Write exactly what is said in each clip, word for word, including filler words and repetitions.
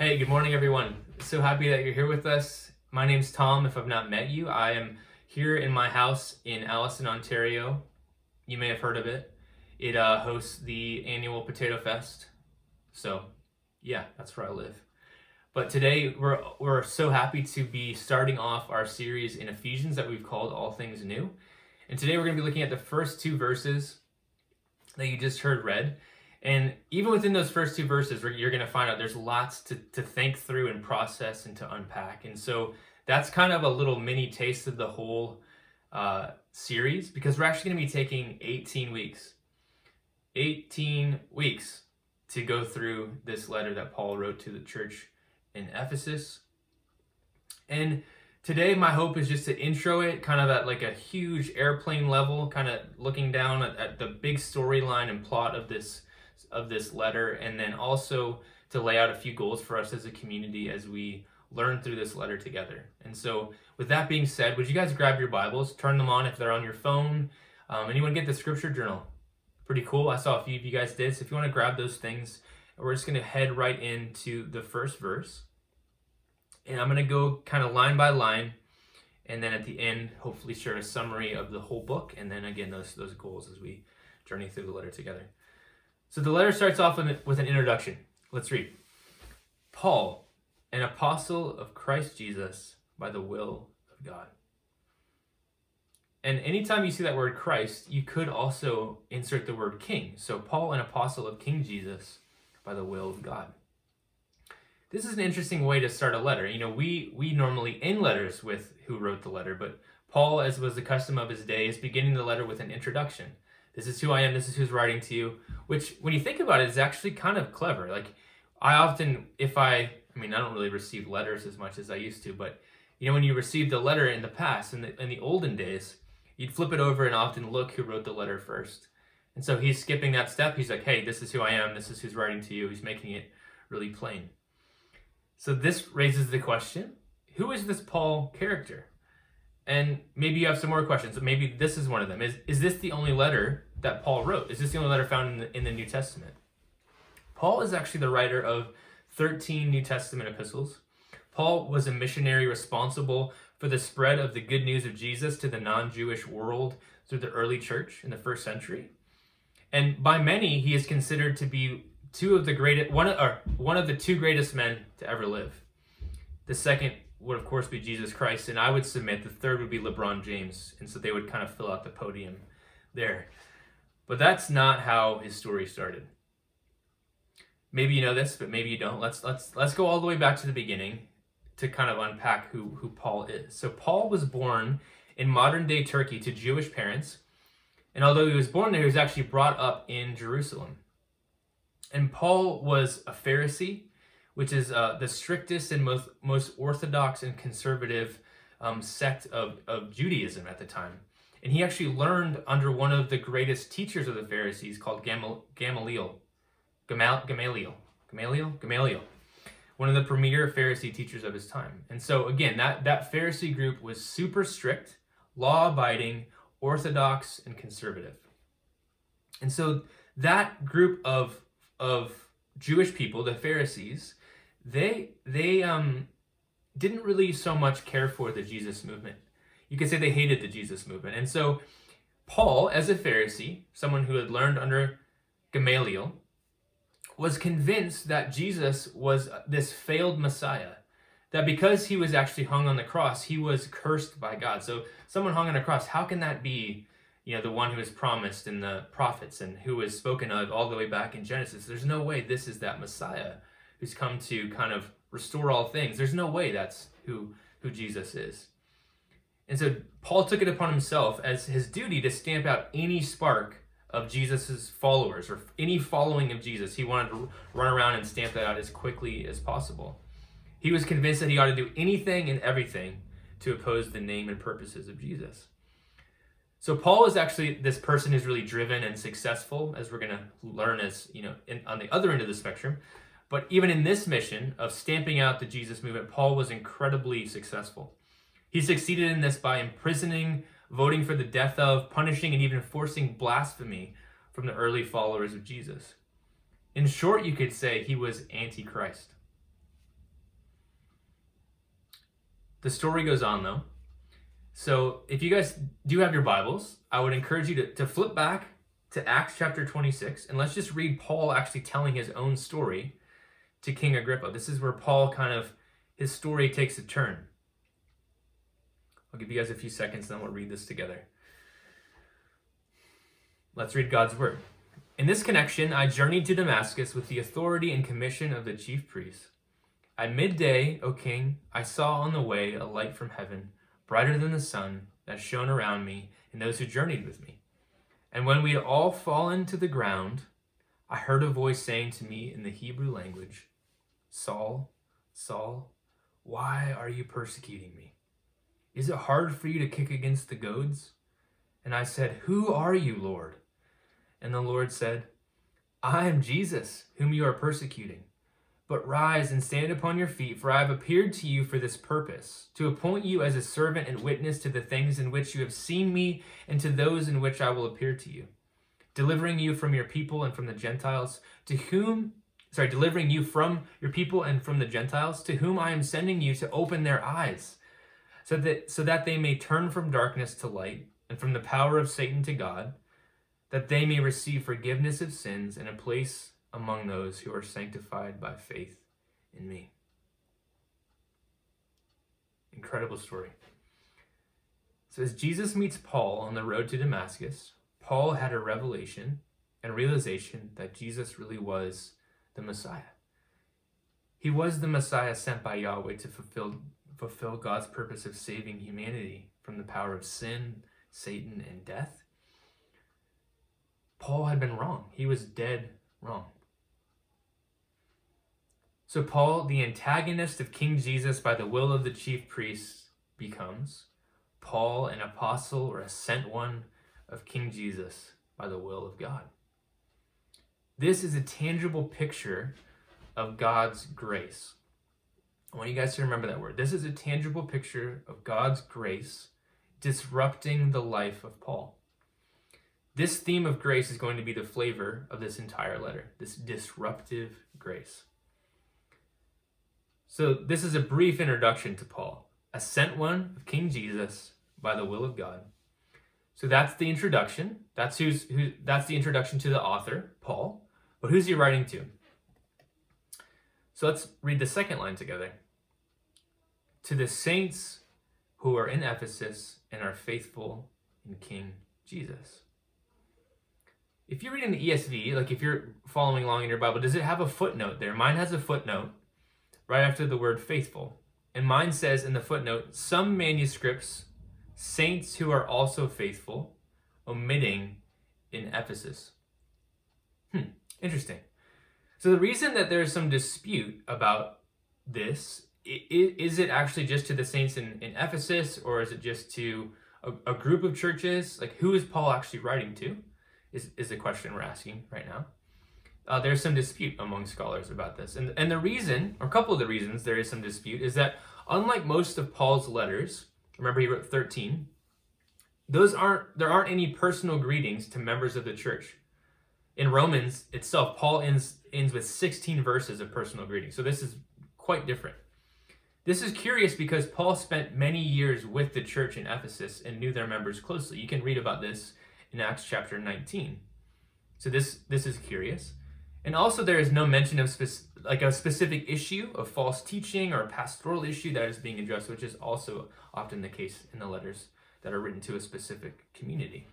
Hey, good morning, everyone. So happy that you're here with us. My name's Tom, if I've not met you. I am here in my house in Allison, Ontario. You may have heard of it. It uh, hosts the annual Potato Fest. So, yeah, that's where I live. But today, we're, we're so happy to be starting off our series in Ephesians that we've called All Things New. And today we're going to be looking at the first two verses that you just heard read. And even within those first two verses, you're going to find out there's lots to, to think through and process and to unpack. And so that's kind of a little mini taste of the whole uh, series, because we're actually going to be taking eighteen weeks. eighteen weeks to go through this letter that Paul wrote to the church in Ephesus. And today my hope is just to intro it kind of at like a huge airplane level, kind of looking down at, at the big storyline and plot of this of this letter, and then also to lay out a few goals for us as a community as we learn through this letter together. And so with that being said, would you guys grab your Bibles, turn them on if they're on your phone, um, anyone get the scripture journal? Pretty cool. I saw a few of you guys did, so if you want to grab those things, we're just going to head right into the first verse. And I'm going to go kind of line by line, and then at the end, hopefully share a summary of the whole book, and then again, those, those goals as we journey through the letter together. So the letter starts off with an introduction. Let's read. Paul, an apostle of Christ Jesus by the will of God. And anytime you see that word Christ, you could also insert the word King. So Paul, an apostle of King Jesus by the will of God. This is an interesting way to start a letter. You know, we, we normally end letters with who wrote the letter, but Paul, as was the custom of his day, is beginning the letter with an introduction. This is who I am, this is who's writing to you, which when you think about it is actually kind of clever. Like I often, if I, I mean, I don't really receive letters as much as I used to, but you know, when you received a letter in the past, in the, in the olden days, you'd flip it over and often look who wrote the letter first. And so he's skipping that step. He's like, hey, this is who I am, this is who's writing to you. He's making it really plain. So this raises the question, who is this Paul character? And maybe you have some more questions. Maybe this is one of them. Is is this the only letter that Paul wrote? Is this the only letter found in the, in the New Testament? Paul is actually the writer of thirteen New Testament epistles. Paul was a missionary responsible for the spread of the good news of Jesus to the non-Jewish world through the early church in the first century. And by many, he is considered to be two of the greatest, one of, or one of the two greatest men to ever live. The second would of course be Jesus Christ, and I would submit the third would be LeBron James, and so they would kind of fill out the podium there. But that's not how his story started. Maybe you know this, but maybe you don't. Let's let's let's go all the way back to the beginning to kind of unpack who, who Paul is. So Paul was born in modern-day Turkey to Jewish parents, and although he was born there, he was actually brought up in Jerusalem. And Paul was a Pharisee, which is uh, the strictest and most, most orthodox and conservative um, sect of, of Judaism at the time. And he actually learned under one of the greatest teachers of the Pharisees called Gamal, Gamaliel. Gamal, Gamaliel. Gamaliel? Gamaliel. One of the premier Pharisee teachers of his time. And so again, that, that Pharisee group was super strict, law-abiding, orthodox, and conservative. And so that group of, of Jewish people, the Pharisees, They they um, didn't really so much care for the Jesus movement. You could say they hated the Jesus movement. And so Paul, as a Pharisee, someone who had learned under Gamaliel, was convinced that Jesus was this failed Messiah, that because he was actually hung on the cross, he was cursed by God. So someone hung on a cross, how can that be, you know, the one who was promised in the prophets and who was spoken of all the way back in Genesis? There's no way this is that Messiah who's come to kind of restore all things. There's no way that's who, who Jesus is. And so Paul took it upon himself as his duty to stamp out any spark of Jesus's followers or any following of Jesus. He wanted to run around and stamp that out as quickly as possible. He was convinced that he ought to do anything and everything to oppose the name and purposes of Jesus. So Paul is actually this person who's really driven and successful, as we're going to learn as, you know, in, on the other end of the spectrum. But even in this mission of stamping out the Jesus movement, Paul was incredibly successful. He succeeded in this by imprisoning, voting for the death of, punishing, and even forcing blasphemy from the early followers of Jesus. In short, you could say he was anti-Christ. The story goes on, though. So if you guys do have your Bibles, I would encourage you to, to flip back to Acts chapter twenty-six, and let's just read Paul actually telling his own story to King Agrippa. This is where Paul kind of, his story takes a turn. I'll give you guys a few seconds, then we'll read this together. Let's read God's word. In this connection, I journeyed to Damascus with the authority and commission of the chief priests. At midday, O king, I saw on the way a light from heaven, brighter than the sun, that shone around me and those who journeyed with me. And when we had all fallen to the ground, I heard a voice saying to me in the Hebrew language, Saul, Saul, why are you persecuting me? Is it hard for you to kick against the goads? And I said, Who are you, Lord? And the Lord said, I am Jesus, whom you are persecuting. But rise and stand upon your feet, for I have appeared to you for this purpose, to appoint you as a servant and witness to the things in which you have seen me and to those in which I will appear to you, delivering you from your people and from the Gentiles, to whom, sorry, delivering you from your people and from the Gentiles, to whom I am sending you to open their eyes, so that so that they may turn from darkness to light and from the power of Satan to God, that they may receive forgiveness of sins and a place among those who are sanctified by faith in me. Incredible story. So as Jesus meets Paul on the road to Damascus, Paul had a revelation and realization that Jesus really was the Messiah. He was the Messiah sent by Yahweh to fulfill, fulfill God's purpose of saving humanity from the power of sin, Satan, and death. Paul had been wrong. He was dead wrong. So Paul, the antagonist of King Jesus by the will of the chief priests, becomes Paul, an apostle or a sent one of King Jesus by the will of God. This is a tangible picture of God's grace. I want you guys to remember that word. This is a tangible picture of God's grace disrupting the life of Paul. This theme of grace is going to be the flavor of this entire letter, this disruptive grace. So this is a brief introduction to Paul, a sent one of King Jesus by the will of God. So that's the introduction. That's who's who. That's the introduction to the author, Paul. But who's he writing to? So let's read the second line together. To the saints who are in Ephesus and are faithful in King Jesus. If you're reading the E S V, like if you're following along in your Bible, does it have a footnote there? Mine has a footnote right after the word faithful. And mine says in the footnote, some manuscripts, saints who are also faithful, omitting in Ephesus. Hmm, interesting. So the reason that there's some dispute about this, is it actually just to the saints in, in Ephesus, or is it just to a, a group of churches? Like, who is Paul actually writing to, is, is the question we're asking right now. Uh, there's some dispute among scholars about this. And, and the reason, or a couple of the reasons there is some dispute, is that unlike most of Paul's letters, remember he wrote thirteen, those aren't, there aren't any personal greetings to members of the church. In Romans itself, Paul ends, ends with sixteen verses of personal greetings. So this is quite different. This is curious because Paul spent many years with the church in Ephesus and knew their members closely. You can read about this in Acts chapter nineteen. So this, this is curious. And also there is no mention of speci- like a specific issue of false teaching or a pastoral issue that is being addressed, which is also often the case in the letters that are written to a specific community.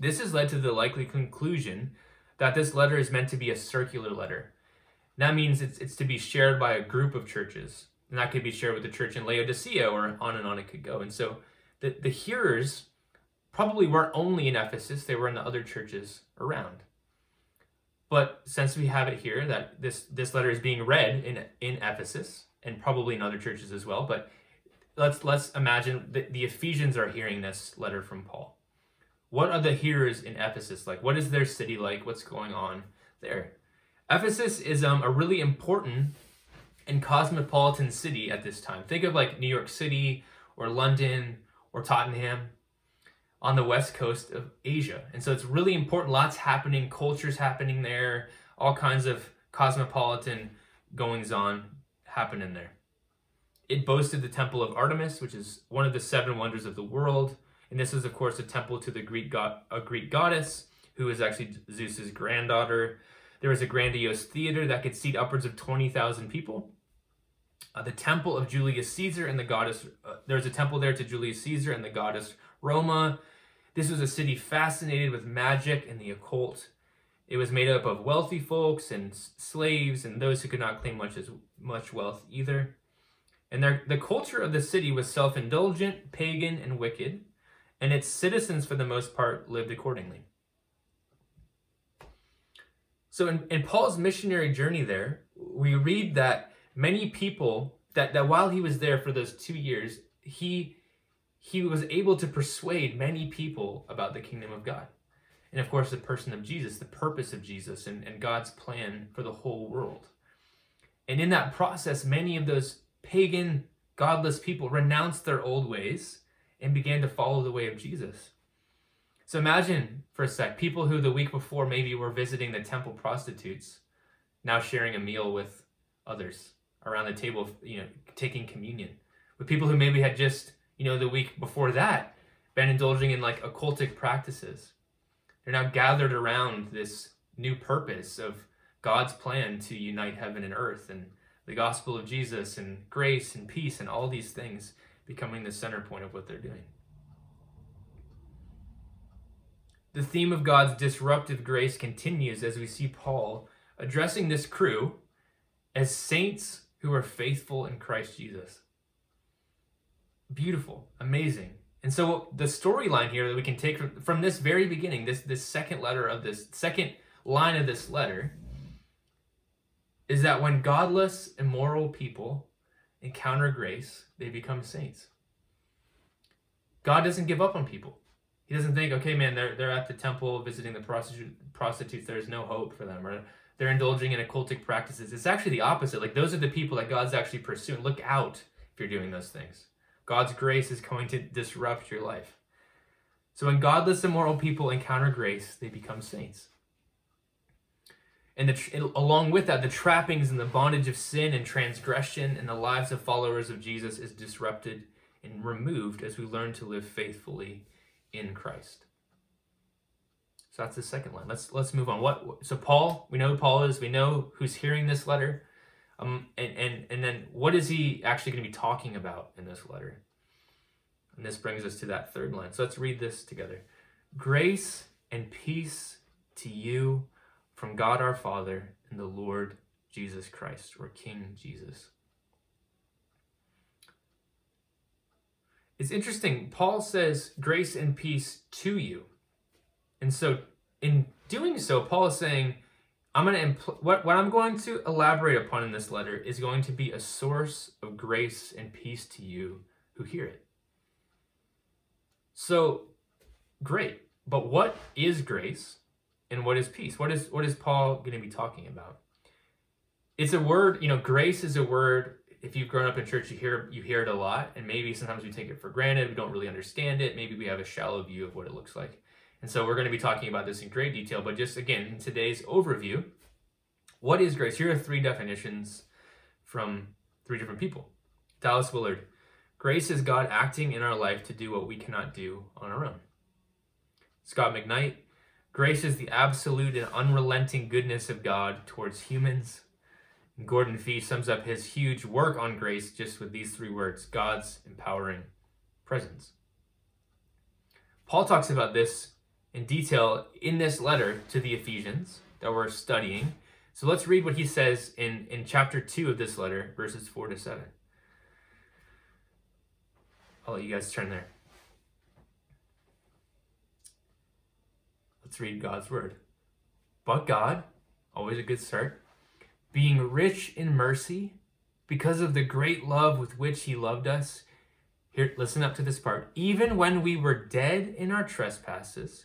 This has led to the likely conclusion that this letter is meant to be a circular letter. That means it's, it's to be shared by a group of churches, and that could be shared with the church in Laodicea, or on and on it could go. And so the, the hearers probably weren't only in Ephesus, they were in the other churches around. But since we have it here that this, this letter is being read in, in Ephesus and probably in other churches as well, but let's let's imagine that the Ephesians are hearing this letter from Paul. What are the hearers in Ephesus like? What is their city like? What's going on there? Ephesus is um, a really important and cosmopolitan city at this time. Think of like New York City or London or Tottenham on the west coast of Asia. And so it's really important. Lots happening, cultures happening there, all kinds of cosmopolitan goings on happening there. It boasted the temple of Artemis, which is one of the seven wonders of the world. And this is, of course, a temple to the Greek god, a Greek goddess, who is actually Zeus's granddaughter. There was a grandiose theater that could seat upwards of twenty thousand people. Uh, the temple of Julius Caesar and the goddess, uh, there was a temple there to Julius Caesar and the goddess Roma. This was a city fascinated with magic and the occult. It was made up of wealthy folks and slaves and those who could not claim much as much wealth either. And their, the culture of the city was self-indulgent, pagan, and wicked, and its citizens, for the most part, lived accordingly. So in, in Paul's missionary journey there, we read that many people, that, that while he was there for those two years, he, he was able to persuade many people about the kingdom of God. And of course, the person of Jesus, the purpose of Jesus, and, and God's plan for the whole world. And in that process, many of those pagan, godless people renounced their old ways and began to follow the way of Jesus. So imagine for a sec, people who the week before maybe were visiting the temple prostitutes, now sharing a meal with others around the table, you know, taking communion. With people who maybe had just, you know, the week before that, been indulging in like occultic practices. They're now gathered around this new purpose of God's plan to unite heaven and earth, and the gospel of Jesus and grace and peace and all these things becoming the center point of what they're doing. The theme of God's disruptive grace continues as we see Paul addressing this crew as saints who are faithful in Christ Jesus. Beautiful, amazing. And so the storyline here that we can take from, from this very beginning, this, this second letter of this second line of this letter, is that when godless, immoral people encounter grace, they become saints. God doesn't give up on people. He doesn't think, okay, man, they're they're at the temple visiting the prostitute, prostitutes, there's no hope for them, or they're indulging in occultic practices. It's actually the opposite. Like, those are the people that God's actually pursuing. Look out if you're doing those things. God's grace is going to disrupt your life. So when godless, immoral people encounter grace, they become saints. And the, along with that, the trappings and the bondage of sin and transgression in the lives of followers of Jesus is disrupted and removed as we learn to live faithfully in Christ. So that's the second line. Let's let's move on. What? So Paul, we know who Paul is. We know who's hearing this letter. Um, and, and, and then what is he actually going to be talking about in this letter? And this brings us to that third line. So let's read this together. Grace and peace to you, from God our Father and the Lord Jesus Christ, or King Jesus. It's interesting. Paul says grace and peace to you. And so in doing so, Paul is saying, I'm going to impl- what, what I'm going to elaborate upon in this letter is going to be a source of grace and peace to you who hear it. So great. But what is grace? And what is peace? What is what is Paul going to be talking about? It's a word, you know, grace is a word, if you've grown up in church, you hear you hear it a lot, and maybe sometimes we take it for granted, we don't really understand it, maybe we have a shallow view of what it looks like. And so we're going to be talking about this in great detail, but just again, in today's overview, what is grace? Here are three definitions from three different people. Dallas Willard, grace is God acting in our life to do what we cannot do on our own. Scott McKnight, grace is the absolute and unrelenting goodness of God towards humans. And Gordon Fee sums up his huge work on grace just with these three words, God's empowering presence. Paul talks about this in detail in this letter to the Ephesians that we're studying. So let's read what he says in, in chapter two of this letter, verses four to seven. I'll let you guys turn there. Let's read God's word. But God, always a good start, being rich in mercy because of the great love with which he loved us. Here, listen up to this part. Even when we were dead in our trespasses,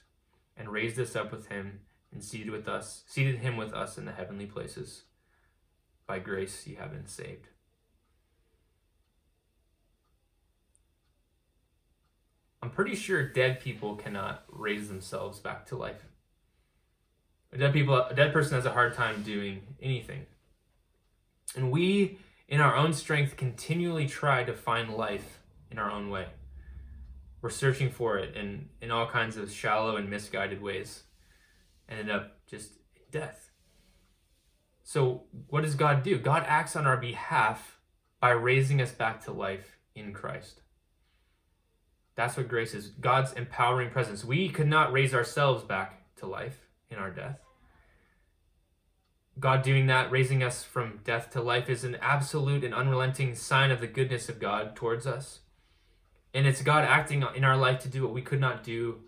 and raised us up with him, and seated with us, seated him with us in the heavenly places. By grace you have been saved. I'm pretty sure dead people cannot raise themselves back to life. A dead people, a dead person has a hard time doing anything. And we, in our own strength, continually try to find life in our own way. We're searching for it in, in all kinds of shallow and misguided ways, and end up just in death. So what does God do? God acts on our behalf by raising us back to life in Christ. That's what grace is, God's empowering presence. We could not raise ourselves back to life in our death. God doing that, raising us from death to life, is an absolute and unrelenting sign of the goodness of God towards us. And it's God acting in our life to do what we could not do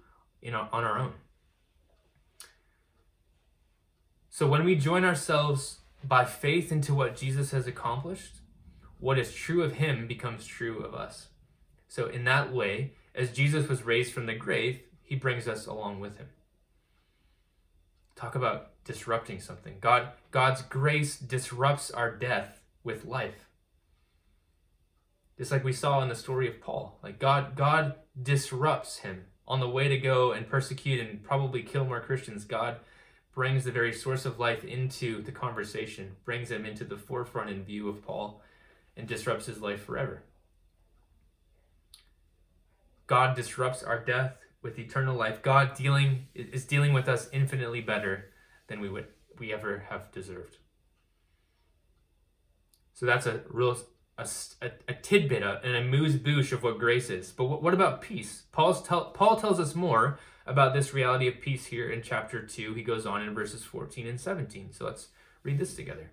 in our, on our own. So when we join ourselves by faith into what Jesus has accomplished, what is true of him becomes true of us. So in that way, as Jesus was raised from the grave, he brings us along with him. Talk about disrupting something. God, God's grace disrupts our death with life. Just like we saw in the story of Paul. Like God, God disrupts him on the way to go and persecute and probably kill more Christians. God brings the very source of life into the conversation, brings him into the forefront and view of Paul, and disrupts his life forever. God disrupts our death with eternal life. God dealing is dealing with us infinitely better than we would we ever have deserved. So that's a real a, a tidbit and a amuse-bouche of what grace is. But what, what about peace? Paul's tell, Paul tells us more about this reality of peace here in chapter two. He goes on in verses fourteen and seventeen. So let's read this together.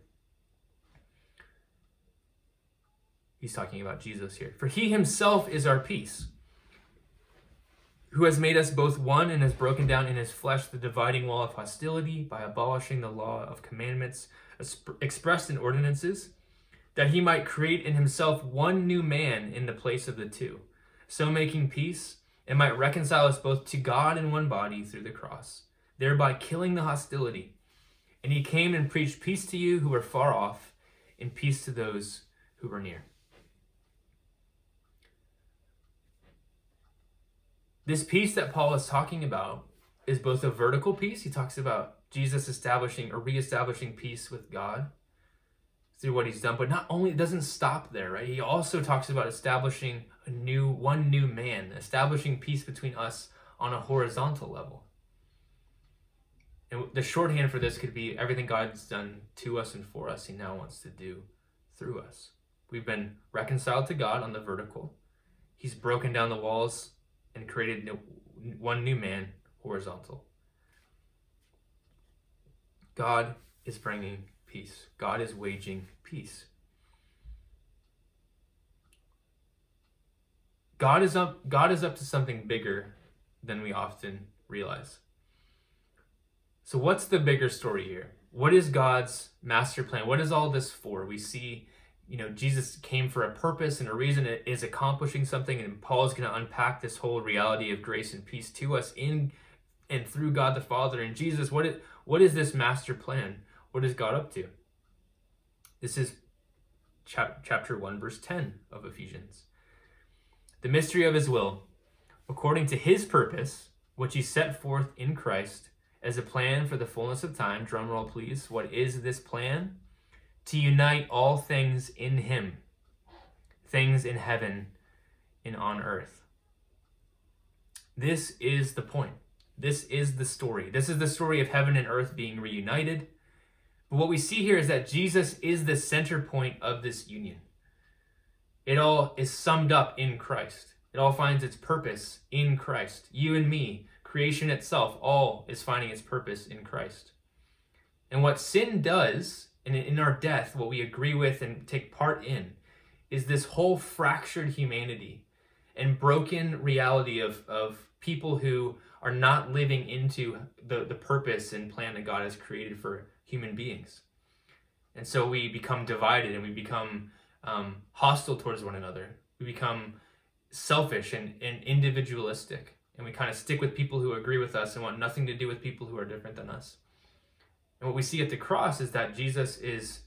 He's talking about Jesus here. For he himself is our peace, who has made us both one and has broken down in his flesh the dividing wall of hostility by abolishing the law of commandments expressed in ordinances, that he might create in himself one new man in the place of the two, so making peace, and might reconcile us both to God in one body through the cross, thereby killing the hostility. And he came and preached peace to you who were far off, and peace to those who were near. This peace that Paul is talking about is both a vertical peace. He talks about Jesus establishing or reestablishing peace with God through what he's done, but not only, it doesn't stop there, right? He also talks about establishing a new, one new man, establishing peace between us on a horizontal level. And the shorthand for this could be everything God's done to us and for us, he now wants to do through us. We've been reconciled to God on the vertical. He's broken down the walls and created one new man, horizontal. God is bringing peace. God is waging peace. God is up, God is up to something bigger than we often realize. So what's the bigger story here? What is God's master plan? What is all this for? We see, you know, Jesus came for a purpose and a reason. It is accomplishing something, and Paul's going to unpack this whole reality of grace and peace to us in and through God the Father and Jesus. What is, what is this master plan? What is God up to? This is chap- chapter one, verse ten of Ephesians. The mystery of his will, according to his purpose, which he set forth in Christ as a plan for the fullness of time. Drum roll, please. What is this plan? To unite all things in him, things in heaven and on earth. This is the point. This is the story. This is the story of heaven and earth being reunited. But what we see here is that Jesus is the center point of this union. It all is summed up in Christ. It all finds its purpose in Christ. You and me, creation itself, all is finding its purpose in Christ. And what sin does, and in our death, what we agree with and take part in, is this whole fractured humanity and broken reality of, of people who are not living into the, the purpose and plan that God has created for human beings. And so we become divided and we become um, hostile towards one another. We become selfish and, and individualistic, and we kind of stick with people who agree with us and want nothing to do with people who are different than us. And what we see at the cross is that Jesus is,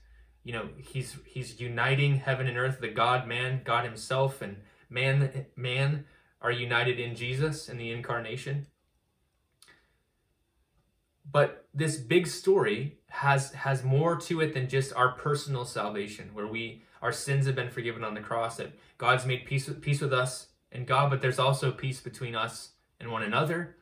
you know, he's he's uniting heaven and earth. The God-man, God himself, and man man are united in Jesus in the incarnation. But this big story has has more to it than just our personal salvation, where we our sins have been forgiven on the cross, that God's made peace with, peace with us and God, but there's also peace between us and one another.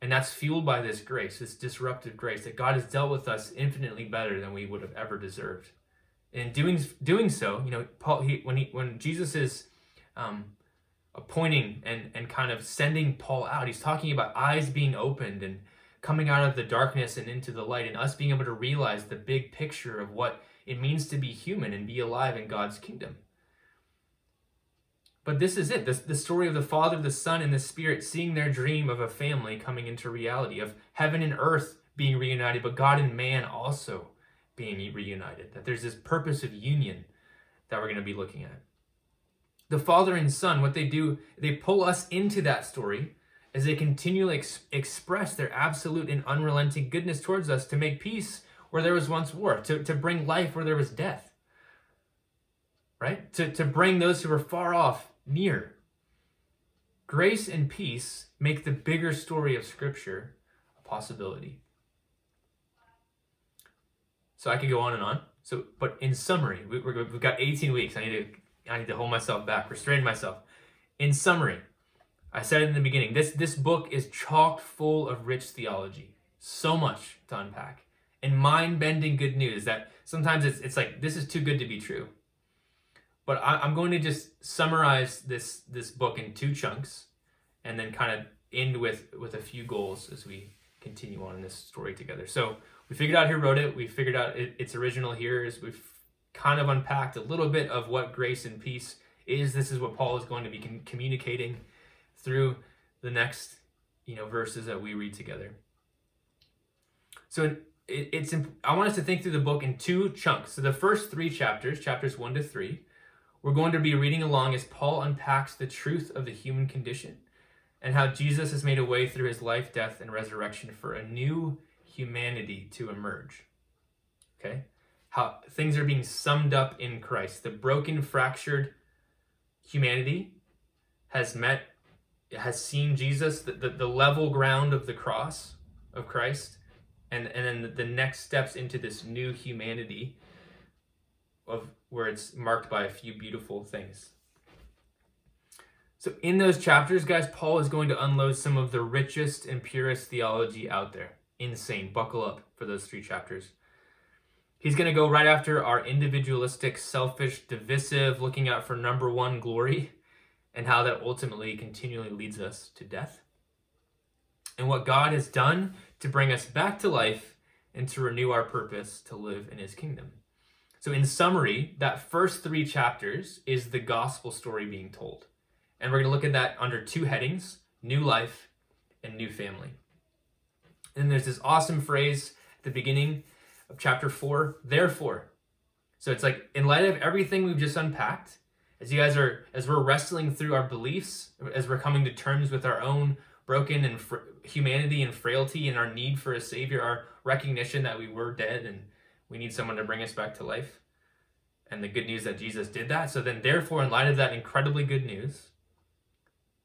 And that's fueled by this grace, this disruptive grace, that God has dealt with us infinitely better than we would have ever deserved. And in doing, doing so, you know, Paul, he, when, he, when Jesus is um, appointing and, and kind of sending Paul out, he's talking about eyes being opened and coming out of the darkness and into the light, and us being able to realize the big picture of what it means to be human and be alive in God's kingdom. But this is it, this, the story of the Father, the Son, and the Spirit seeing their dream of a family coming into reality, of heaven and earth being reunited, but God and man also being reunited, that there's this purpose of union that we're going to be looking at. The Father and Son, what they do, they pull us into that story as they continually ex- express their absolute and unrelenting goodness towards us to make peace where there was once war, to, to bring life where there was death, right? To, to bring those who are far off near. Grace and peace make the bigger story of Scripture a possibility. So I could go on and on. So, but in summary, we, we're, we've got eighteen weeks. I need to I need to hold myself back, restrain myself. In summary, I said it in the beginning. This this book is chock full of rich theology, so much to unpack, and mind-bending good news that sometimes it's it's like this is too good to be true. But I, I'm going to just summarize this this book in two chunks, and then kind of end with with a few goals as we continue on in this story together. So we figured out who wrote it. We figured out it, its original here is we've kind of unpacked a little bit of what grace and peace is. This is what Paul is going to be con- communicating through the next, you know, verses that we read together. So it, it's imp- I want us to think through the book in two chunks. So the first three chapters, chapters one to three. We're going to be reading along as Paul unpacks the truth of the human condition and how Jesus has made a way through his life, death, and resurrection for a new humanity to emerge. Okay? How things are being summed up in Christ. The broken, fractured humanity has met, has seen Jesus, the, the, the level ground of the cross of Christ, and, and then the next steps into this new humanity of where it's marked by a few beautiful things. So in those chapters, guys, Paul is going to unload some of the richest and purest theology out there. Insane. Buckle up for those three chapters. He's going to go right after our individualistic, selfish, divisive, looking out for number one glory, and how that ultimately continually leads us to death. And what God has done to bring us back to life and to renew our purpose to live in his kingdom. So in summary, that first three chapters is the gospel story being told. And we're going to look at that under two headings, new life and new family. And there's this awesome phrase at the beginning of chapter four, therefore. So it's like, in light of everything we've just unpacked, as you guys are, as we're wrestling through our beliefs, as we're coming to terms with our own broken and fr- humanity and frailty and our need for a savior, our recognition that we were dead and we need someone to bring us back to life. And the good news that Jesus did that. So then, therefore, in light of that incredibly good news,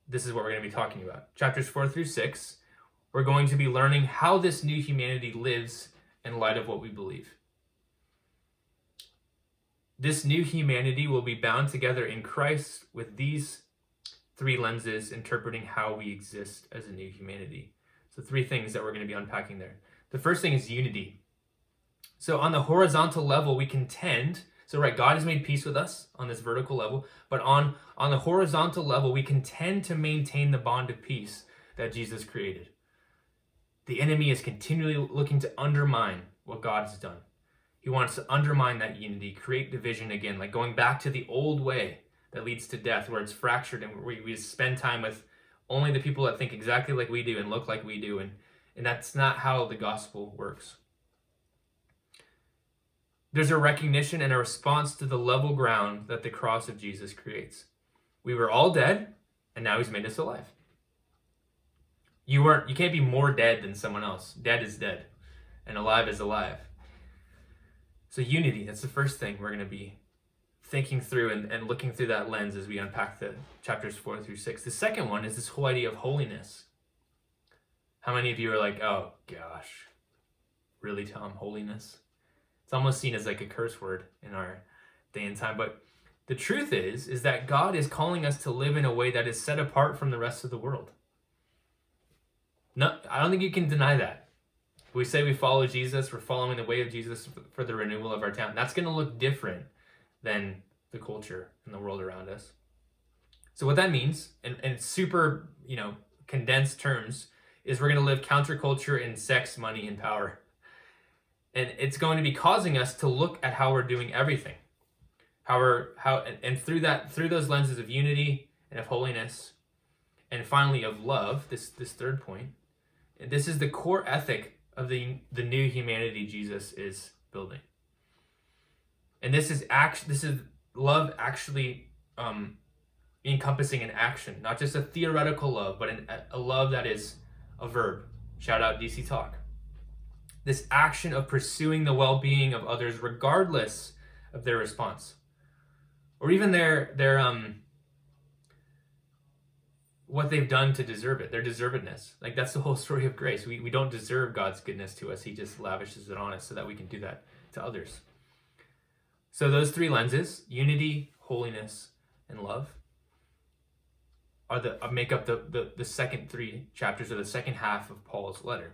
this is what we're going to be talking about. Chapters four through six, we're going to be learning how this new humanity lives in light of what we believe. This new humanity will be bound together in Christ with these three lenses interpreting how we exist as a new humanity. So three things that we're going to be unpacking there. The first thing is unity. So on the horizontal level, we contend. So right, God has made peace with us on this vertical level, but on, on the horizontal level, we contend to maintain the bond of peace that Jesus created. The enemy is continually looking to undermine what God has done. He wants to undermine that unity, create division again, like going back to the old way that leads to death, where it's fractured and we, we spend time with only the people that think exactly like we do and look like we do, and, and that's not how the gospel works. There's a recognition and a response to the level ground that the cross of Jesus creates. We were all dead, and now he's made us alive. You weren't, you can't be more dead than someone else. Dead is dead, and alive is alive. So unity, that's the first thing we're going to be thinking through and, and looking through that lens as we unpack the chapters four through six. The second one is this whole idea of holiness. How many of you are like, oh gosh, really, Tom, holiness? It's almost seen as like a curse word in our day and time. But the truth is, is that God is calling us to live in a way that is set apart from the rest of the world. No, I don't think you can deny that. We say we follow Jesus, we're following the way of Jesus for the renewal of our town. That's going to look different than the culture and the world around us. So what that means, in, in super, you know, condensed terms, is we're going to live counterculture in sex, money, and power. And it's going to be causing us to look at how we're doing everything. How we're, how, and, and through that, through those lenses of unity and of holiness, and finally of love, this, this third point, this is the core ethic of the, the new humanity Jesus is building. And this is act, this is love actually um, encompassing an action, not just a theoretical love, but an, a love that is a verb. Shout out D C Talk. This action of pursuing the well-being of others regardless of their response, or even their their um what they've done to deserve it, their deservedness. Like, that's the whole story of grace. We we don't deserve God's goodness to us. He just lavishes it on us so that we can do that to others. So those three lenses, unity, holiness, and love, are the make up the, the, the second three chapters, or the second half of Paul's letter.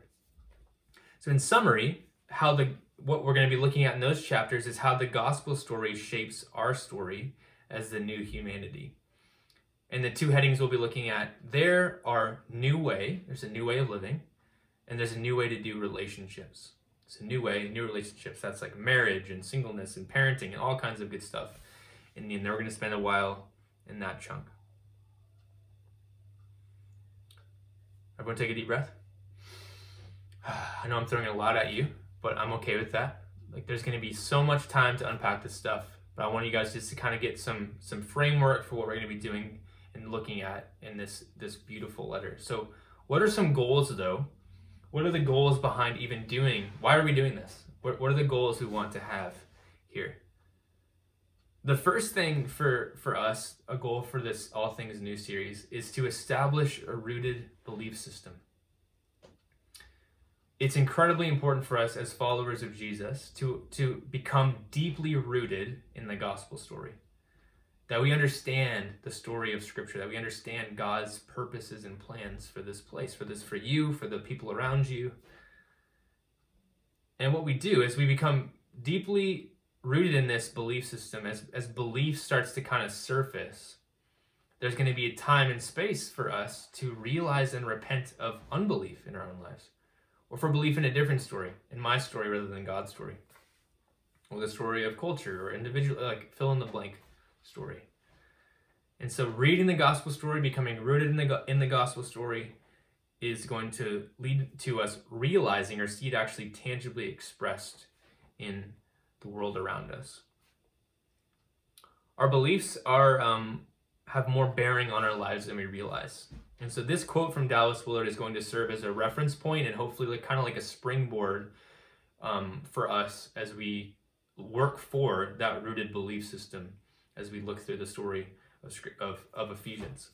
So in summary, how the what we're going to be looking at in those chapters is how the gospel story shapes our story as the new humanity. And the two headings we'll be looking at there are new way, there's a new way of living, and there's a new way to do relationships. It's a new way, new relationships. That's like marriage and singleness and parenting and all kinds of good stuff. And then we're going to spend a while in that chunk. Everyone take a deep breath. I know I'm throwing a lot at you, but I'm okay with that. Like, there's going to be so much time to unpack this stuff, but I want you guys just to kind of get some some framework for what we're going to be doing and looking at in this this beautiful letter. So what are some goals, though? What are the goals behind even doing? Why are we doing this? What, what are the goals we want to have here? The first thing for, for us, a goal for this All Things New series, is to establish a rooted belief system. It's incredibly important for us as followers of Jesus to, to become deeply rooted in the gospel story, that we understand the story of Scripture, that we understand God's purposes and plans for this place, for this, for you, for the people around you. And what we do is we become deeply rooted in this belief system. As, as belief starts to kind of surface, there's going to be a time and space for us to realize and repent of unbelief in our own lives, or for belief in a different story, in my story rather than God's story, or the story of culture, or individual, like fill in the blank story. And so reading the gospel story, becoming rooted in the in the gospel story, is going to lead to us realizing or see it actually tangibly expressed in the world around us. Our beliefs are um, have more bearing on our lives than we realize. And so this quote from Dallas Willard is going to serve as a reference point and hopefully like, kind of like a springboard um, for us as we work for that rooted belief system as we look through the story of, of, of Ephesians.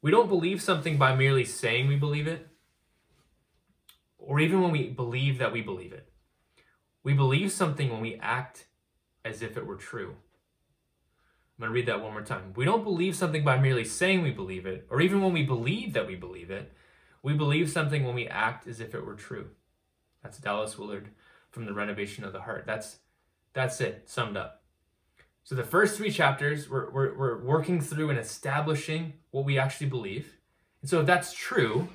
We don't believe something by merely saying we believe it, or even when we believe that we believe it. We believe something when we act as if it were true. I'm going to read that one more time. We don't believe something by merely saying we believe it, or even when we believe that we believe it. We believe something when we act as if it were true. That's Dallas Willard from the Renovation of the Heart. That's that's it, summed up. So the first three chapters, we're, we're, we're working through and establishing what we actually believe. And so if that's true,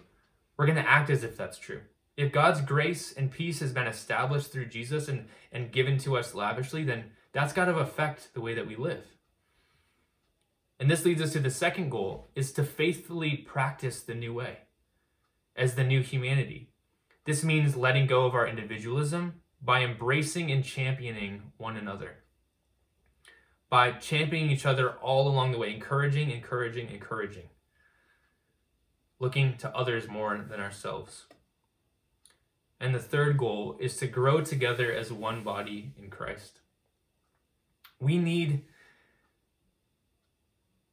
we're going to act as if that's true. If God's grace and peace has been established through Jesus and, and given to us lavishly, then that's got to affect the way that we live. And this leads us to the second goal, is to faithfully practice the new way as the new humanity. This means letting go of our individualism by embracing and championing one another. By championing each other all along the way, encouraging, encouraging, encouraging. Looking to others more than ourselves. And the third goal is to grow together as one body in Christ. We need,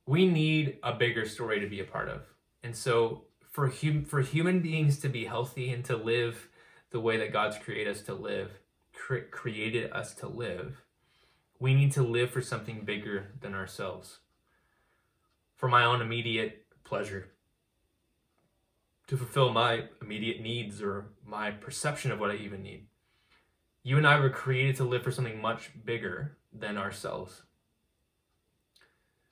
we need a bigger story to be a part of. And so for, hum, for human beings to be healthy and to live the way that God's created us to live, cre- created us to live, we need to live for something bigger than ourselves. For my own immediate pleasure. To fulfill my immediate needs or my perception of what I even need. You and I were created to live for something much bigger than ourselves.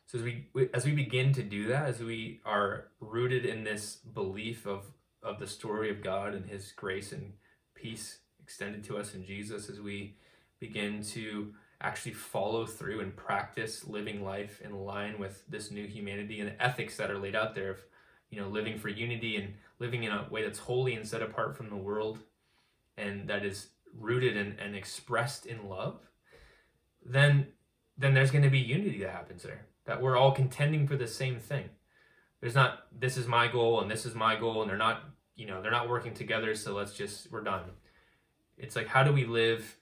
So as we as we begin to do that, as we are rooted in this belief of, of the story of God and his grace and peace extended to us in Jesus, as we begin to actually follow through and practice living life in line with this new humanity and the ethics that are laid out there of, you know, living for unity and living in a way that's holy and set apart from the world and that is rooted in, and expressed in love, then then there's going to be unity that happens there, that we're all contending for the same thing. There's not, this is my goal and this is my goal and they're not, you know, they're not working together, so let's just, we're done. It's like, how do we live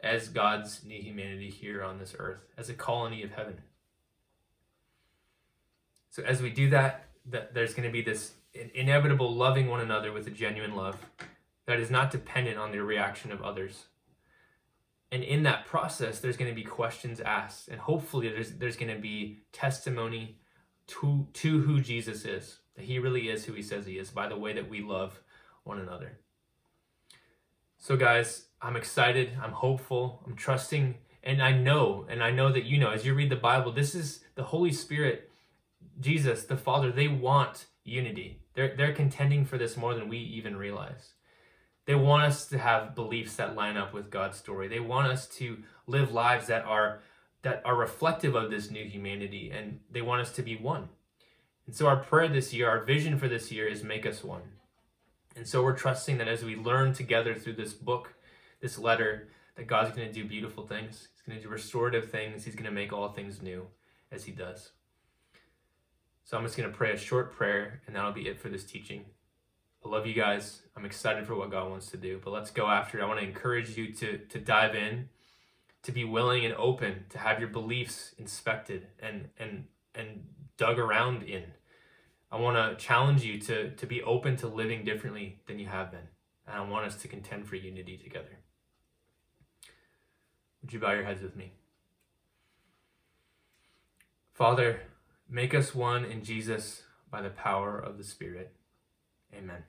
as God's new humanity here on this earth, as a colony of heaven? So as we do that, that there's going to be this inevitable loving one another with a genuine love that is not dependent on the reaction of others. And in that process, there's going to be questions asked, and hopefully there's there's going to be testimony to to who Jesus is, that he really is who he says he is, by the way that we love one another. So guys, I'm excited, I'm hopeful, I'm trusting, and I know, and I know that you know, as you read the Bible, this is the Holy Spirit, Jesus, the Father, they want unity. They're, they're contending for this more than we even realize. They want us to have beliefs that line up with God's story. They want us to live lives that are that are reflective of this new humanity, and they want us to be one. And so our prayer this year, our vision for this year is make us one. And so we're trusting that as we learn together through this book, this letter, that God's going to do beautiful things. He's going to do restorative things. He's going to make all things new as he does. So I'm just going to pray a short prayer, and that'll be it for this teaching. I love you guys. I'm excited for what God wants to do, but let's go after it. I want to encourage you to, to dive in, to be willing and open, to have your beliefs inspected and and and dug around in. I want to challenge you to, to be open to living differently than you have been, and I want us to contend for unity together. Would you bow your heads with me? Father, make us one in Jesus by the power of the Spirit. Amen.